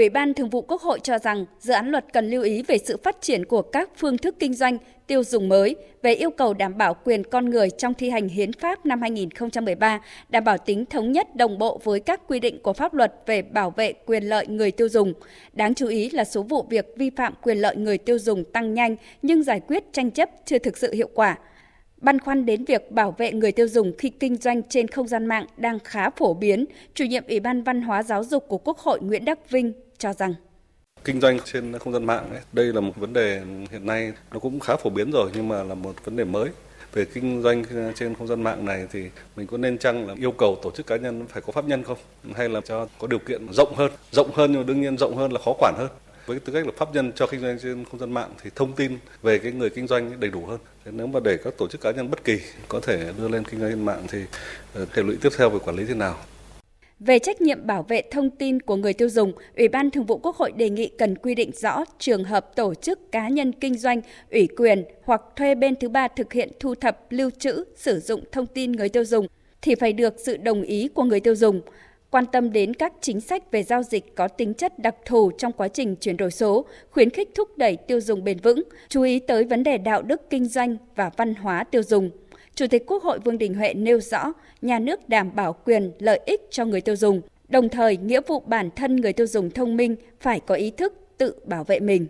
Ủy ban Thường vụ Quốc hội cho rằng dự án luật cần lưu ý về sự phát triển của các phương thức kinh doanh tiêu dùng mới, về yêu cầu đảm bảo quyền con người trong thi hành hiến pháp năm 2013, đảm bảo tính thống nhất đồng bộ với các quy định của pháp luật về bảo vệ quyền lợi người tiêu dùng. Đáng chú ý là số vụ việc vi phạm quyền lợi người tiêu dùng tăng nhanh nhưng giải quyết tranh chấp chưa thực sự hiệu quả. Băn khoăn đến việc bảo vệ người tiêu dùng khi kinh doanh trên không gian mạng đang khá phổ biến, Chủ nhiệm Ủy ban Văn hóa Giáo dục của Quốc hội Nguyễn Đắc Vinh cho rằng kinh doanh trên không gian mạng ấy, đây là một vấn đề hiện nay nó cũng khá phổ biến rồi nhưng mà là một vấn đề mới. Về kinh doanh trên không gian mạng này thì mình có nên chăng là yêu cầu tổ chức cá nhân phải có pháp nhân không? Hay là cho có điều kiện rộng hơn nhưng mà đương nhiên rộng hơn là khó quản hơn. Với tư cách là pháp nhân cho kinh doanh trên không gian mạng thì thông tin về cái người kinh doanh đầy đủ hơn. Thế nếu mà để các tổ chức cá nhân bất kỳ có thể đưa lên kinh doanh trên mạng thì hệ lụy tiếp theo về quản lý thế nào? Về trách nhiệm bảo vệ thông tin của người tiêu dùng, Ủy ban Thường vụ Quốc hội đề nghị cần quy định rõ trường hợp tổ chức cá nhân kinh doanh, ủy quyền hoặc thuê bên thứ ba thực hiện thu thập, lưu trữ, sử dụng thông tin người tiêu dùng thì phải được sự đồng ý của người tiêu dùng. Quan tâm đến các chính sách về giao dịch có tính chất đặc thù trong quá trình chuyển đổi số, khuyến khích thúc đẩy tiêu dùng bền vững, chú ý tới vấn đề đạo đức kinh doanh và văn hóa tiêu dùng. Chủ tịch Quốc hội Vương Đình Huệ nêu rõ, nhà nước đảm bảo quyền lợi ích cho người tiêu dùng, đồng thời nghĩa vụ bản thân người tiêu dùng thông minh phải có ý thức tự bảo vệ mình.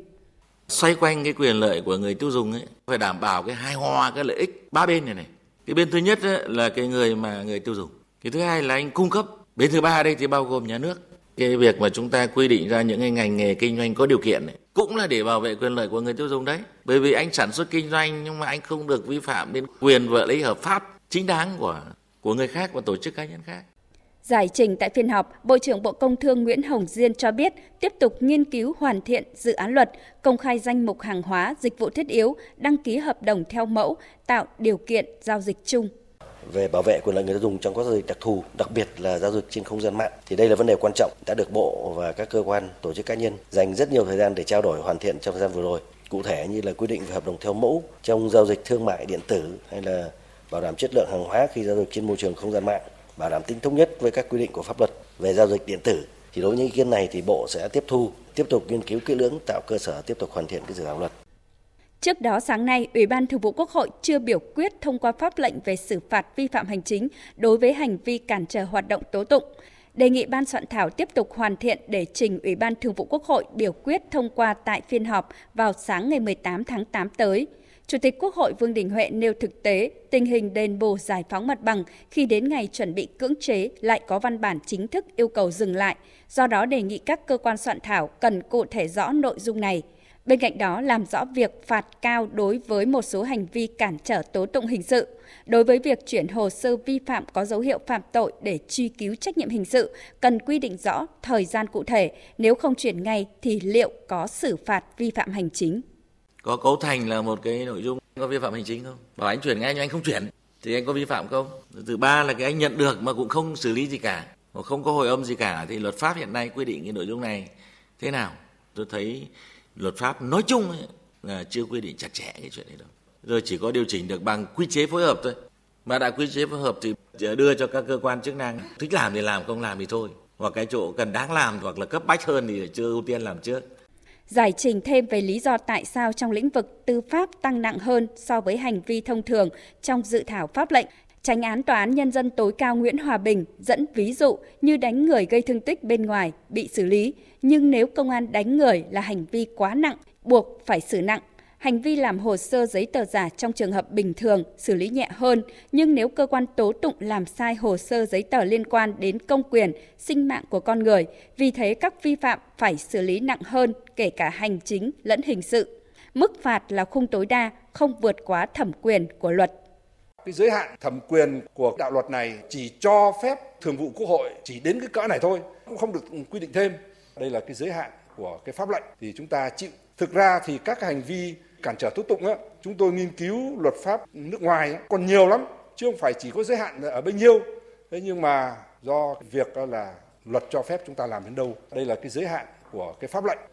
Xoay quanh cái quyền lợi của người tiêu dùng ấy, phải đảm bảo cái hài hòa cái lợi ích ba bên này. Cái bên thứ nhất là cái người tiêu dùng. Cái thứ hai là anh cung cấp. Bên thứ ba đây thì bao gồm nhà nước. Cái việc mà chúng ta quy định ra những cái ngành nghề kinh doanh có điều kiện này cũng là để bảo vệ quyền lợi của người tiêu dùng đấy. Bởi vì anh sản xuất kinh doanh nhưng mà anh không được vi phạm đến quyền và lợi ích hợp pháp chính đáng của người khác và tổ chức cá nhân khác. Giải trình tại phiên họp, Bộ trưởng Bộ Công Thương Nguyễn Hồng Diên cho biết tiếp tục nghiên cứu hoàn thiện dự án luật, công khai danh mục hàng hóa, dịch vụ thiết yếu, đăng ký hợp đồng theo mẫu, tạo điều kiện giao dịch chung. Về bảo vệ quyền lợi người tiêu dùng trong các giao dịch đặc thù, đặc biệt là giao dịch trên không gian mạng thì đây là vấn đề quan trọng đã được Bộ và các cơ quan, tổ chức cá nhân dành rất nhiều thời gian để trao đổi hoàn thiện trong thời gian vừa rồi. Cụ thể như là quy định về hợp đồng theo mẫu trong giao dịch thương mại điện tử hay là bảo đảm chất lượng hàng hóa khi giao dịch trên môi trường không gian mạng, bảo đảm tính thống nhất với các quy định của pháp luật về giao dịch điện tử. Thì đối với những ý kiến này thì Bộ sẽ tiếp tục nghiên cứu kỹ lưỡng tạo cơ sở tiếp tục hoàn thiện cái dự án luật. Trước đó sáng nay, Ủy ban Thường vụ Quốc hội chưa biểu quyết thông qua pháp lệnh về xử phạt vi phạm hành chính đối với hành vi cản trở hoạt động tố tụng. Đề nghị ban soạn thảo tiếp tục hoàn thiện để trình Ủy ban Thường vụ Quốc hội biểu quyết thông qua tại phiên họp vào sáng ngày 18 tháng 8 tới. Chủ tịch Quốc hội Vương Đình Huệ nêu thực tế tình hình đền bù giải phóng mặt bằng khi đến ngày chuẩn bị cưỡng chế lại có văn bản chính thức yêu cầu dừng lại. Do đó đề nghị các cơ quan soạn thảo cần cụ thể rõ nội dung này. Bên cạnh đó, làm rõ việc phạt cao đối với một số hành vi cản trở tố tụng hình sự. Đối với việc chuyển hồ sơ vi phạm có dấu hiệu phạm tội để truy cứu trách nhiệm hình sự, cần quy định rõ thời gian cụ thể, nếu không chuyển ngay thì liệu có xử phạt vi phạm hành chính. Có cấu thành là một cái nội dung có vi phạm hành chính không? Bảo anh chuyển ngay nhưng anh không chuyển, thì anh có vi phạm không? Thứ ba là cái anh nhận được mà cũng không xử lý gì cả, hoặc không có hồi âm gì cả, thì luật pháp hiện nay quy định cái nội dung này thế nào? Tôi thấy luật pháp nói chung ấy, là chưa quy định chặt chẽ cái chuyện này đâu. Rồi chỉ có điều chỉnh được bằng quy chế phối hợp thôi. Mà đã quy chế phối hợp thì đưa cho các cơ quan chức năng thích làm thì làm, không làm thì thôi. Hoặc cái chỗ cần đáng làm hoặc là cấp bách hơn thì chưa ưu tiên làm trước. Giải trình thêm về lý do tại sao trong lĩnh vực tư pháp tăng nặng hơn so với hành vi thông thường trong dự thảo pháp lệnh. Chánh án Tòa án Nhân dân tối cao Nguyễn Hòa Bình dẫn ví dụ như đánh người gây thương tích bên ngoài bị xử lý, nhưng nếu công an đánh người là hành vi quá nặng, buộc phải xử nặng. Hành vi làm hồ sơ giấy tờ giả trong trường hợp bình thường xử lý nhẹ hơn, nhưng nếu cơ quan tố tụng làm sai hồ sơ giấy tờ liên quan đến công quyền, sinh mạng của con người, vì thế các vi phạm phải xử lý nặng hơn kể cả hành chính lẫn hình sự. Mức phạt là khung tối đa, không vượt quá thẩm quyền của luật. Cái giới hạn thẩm quyền của đạo luật này chỉ cho phép Thường vụ Quốc hội chỉ đến cái cỡ này thôi, cũng không được quy định thêm. Đây là cái giới hạn của cái pháp lệnh thì chúng ta chịu. Thực ra thì các hành vi cản trở tố tụng, chúng tôi nghiên cứu luật pháp nước ngoài còn nhiều lắm, chứ không phải chỉ có giới hạn ở bấy nhiêu. Thế nhưng mà do việc là luật cho phép chúng ta làm đến đâu, đây là cái giới hạn của cái pháp lệnh.